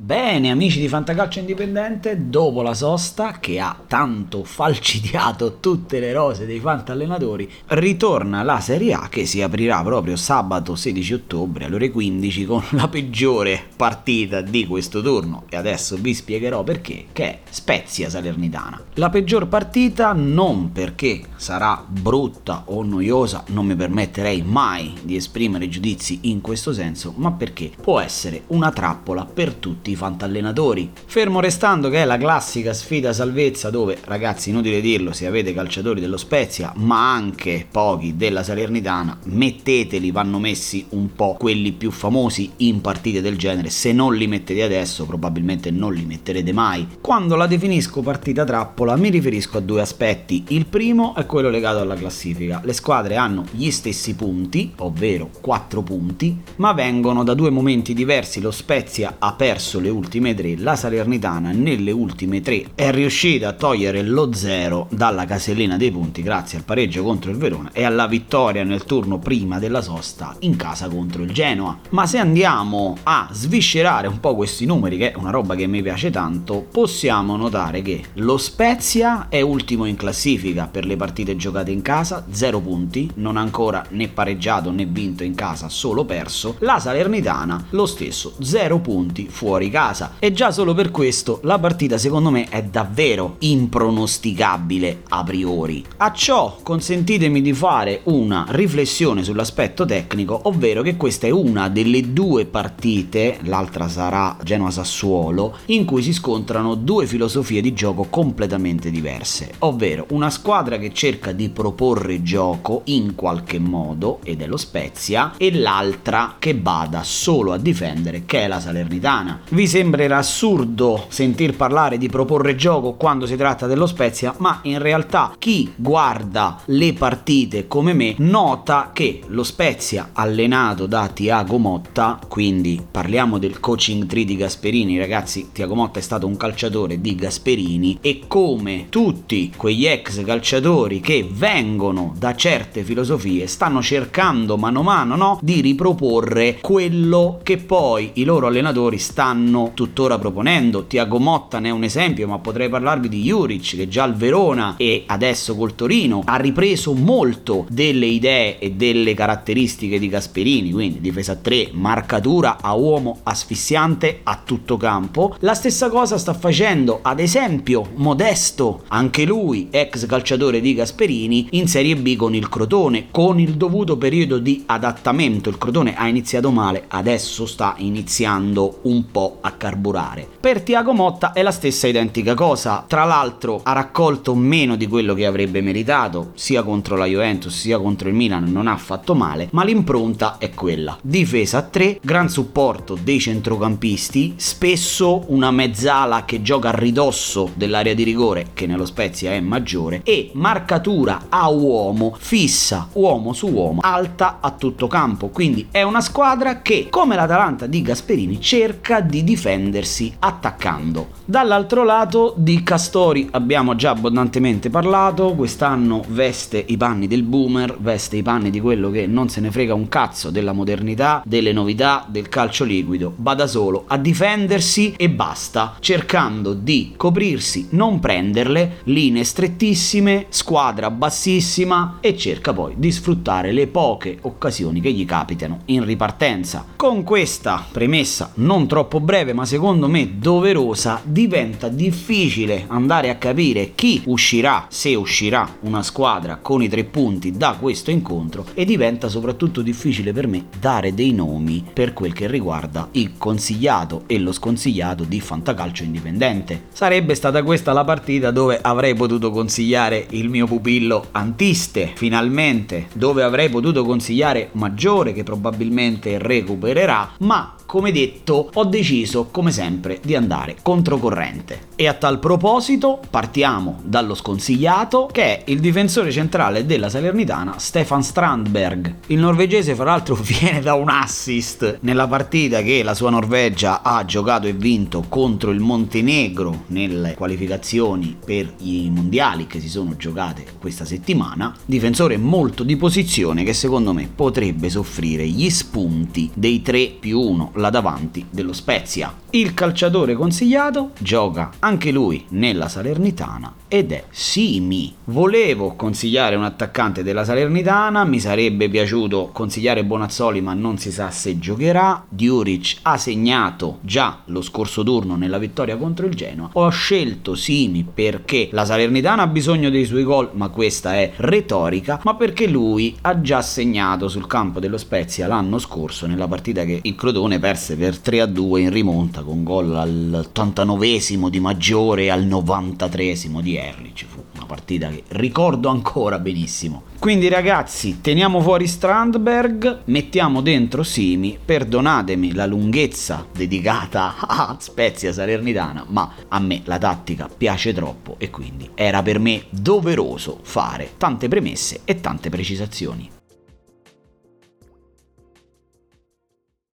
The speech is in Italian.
Bene amici di Fantacalcio Indipendente, dopo la sosta che ha tanto falcidiato tutte le rose dei fantallenatori, ritorna la Serie A che si aprirà proprio sabato 16 ottobre alle ore 15 con la peggiore partita di questo turno, e adesso vi spiegherò perché, che è Spezia Salernitana. La peggior partita non perché sarà brutta o noiosa, non mi permetterei mai di esprimere giudizi in questo senso, ma perché può essere una trappola per tutti i fantallenatori, fermo restando che è la classica sfida salvezza dove, ragazzi, inutile dirlo, se avete calciatori dello Spezia ma anche pochi della Salernitana, metteteli, vanno messi un po' quelli più famosi in partite del genere. Se non li mettete adesso probabilmente non li metterete mai. Quando la definisco partita trappola mi riferisco a due aspetti. Il primo è quello legato alla classifica: le squadre hanno gli stessi punti, ovvero 4 punti, ma vengono da due momenti diversi. Lo Spezia ha perso le ultime 3, la Salernitana nelle ultime 3 è riuscita a togliere lo 0 dalla casellina dei punti grazie al pareggio contro il Verona e alla vittoria nel turno prima della sosta in casa contro il Genoa. Ma se andiamo a sviscerare un po' questi numeri, che è una roba che mi piace tanto, possiamo notare che lo Spezia è ultimo in classifica per le partite giocate in casa, 0 punti, non ha ancora né pareggiato né vinto in casa, solo perso. La Salernitana lo stesso, 0 punti fuori casa, e già solo per questo la partita secondo me è davvero impronosticabile a priori. A ciò consentitemi di fare una riflessione sull'aspetto tecnico, ovvero che questa è una delle due partite, l'altra sarà Genoa-Sassuolo, in cui si scontrano due filosofie di gioco completamente diverse, ovvero una squadra che cerca di proporre gioco in qualche modo, ed è lo Spezia, e l'altra che bada solo a difendere, che è la Salernitana. Vi sembrerà assurdo sentir parlare di proporre gioco quando si tratta dello Spezia, ma in realtà chi guarda le partite come me nota che lo Spezia, allenato da Tiago Motta, quindi parliamo del coaching tree di Gasperini, ragazzi, Tiago Motta è stato un calciatore di Gasperini, e come tutti quegli ex calciatori che vengono da certe filosofie stanno cercando mano a mano, no, di riproporre quello che poi i loro allenatori stanno tuttora proponendo. Tiago Motta ne è un esempio, ma potrei parlarvi di Juric, che già al Verona e adesso col Torino ha ripreso molto delle idee e delle caratteristiche di Gasperini, quindi difesa a 3, marcatura a uomo asfissiante a tutto campo. La stessa cosa sta facendo ad esempio Modesto, anche lui ex calciatore di Gasperini, in Serie B con il Crotone, con il dovuto periodo di adattamento. Il Crotone ha iniziato male, adesso sta iniziando un po' a carburare. Per Tiago Motta è la stessa identica cosa, tra l'altro ha raccolto meno di quello che avrebbe meritato, sia contro la Juventus sia contro il Milan non ha fatto male, ma l'impronta è quella: difesa a 3, gran supporto dei centrocampisti, spesso una mezzala che gioca a ridosso dell'area di rigore, che nello Spezia è Maggiore, e marcatura a uomo fissa, uomo su uomo, alta a tutto campo. Quindi è una squadra che, come l'Atalanta di Gasperini, cerca di difendersi attaccando. Dall'altro lato di Castori abbiamo già abbondantemente parlato, quest'anno veste i panni del boomer, veste i panni di quello che non se ne frega un cazzo della modernità, delle novità, del calcio liquido, bada solo a difendersi e basta, cercando di coprirsi, non prenderle, linee strettissime, squadra bassissima, e cerca poi di sfruttare le poche occasioni che gli capitano in ripartenza. Con questa premessa non troppo breve, ma secondo me doverosa, diventa difficile andare a capire chi uscirà, se uscirà una squadra con i 3 punti da questo incontro, e diventa soprattutto difficile per me dare dei nomi per quel che riguarda il consigliato e lo sconsigliato di Fantacalcio Indipendente. Sarebbe stata questa la partita dove avrei potuto consigliare il mio pupillo Antiste, finalmente, dove avrei potuto consigliare Maggiore, che probabilmente recupererà, ma come detto ho deciso come sempre di andare controcorrente. E a tal proposito partiamo dallo sconsigliato, che è il difensore centrale della Salernitana, Stefan Strandberg. Il norvegese fra l'altro viene da un assist nella partita che la sua Norvegia ha giocato e vinto contro il Montenegro nelle qualificazioni per i mondiali che si sono giocate questa settimana. Difensore molto di posizione che secondo me potrebbe soffrire gli spunti dei 3 più 1, la davanti dello Spezia. Il calciatore consigliato gioca anche lui nella Salernitana ed è Simi. Volevo consigliare un attaccante della Salernitana, mi sarebbe piaciuto consigliare Bonazzoli, ma non si sa se giocherà. Juric ha segnato già lo scorso turno nella vittoria contro il Genoa. Ho scelto Simi perché la Salernitana ha bisogno dei suoi gol, ma questa è retorica, ma perché lui ha già segnato sul campo dello Spezia l'anno scorso nella partita che il Crotone perse per 3-2 in rimonta con gol all'89esimo di Maggiore e al 93esimo di Erlich. Fu una partita che ricordo ancora benissimo. Quindi ragazzi, teniamo fuori Strandberg, mettiamo dentro Simi. Perdonatemi la lunghezza dedicata a Spezia Salernitana, ma a me la tattica piace troppo e quindi era per me doveroso fare tante premesse e tante precisazioni.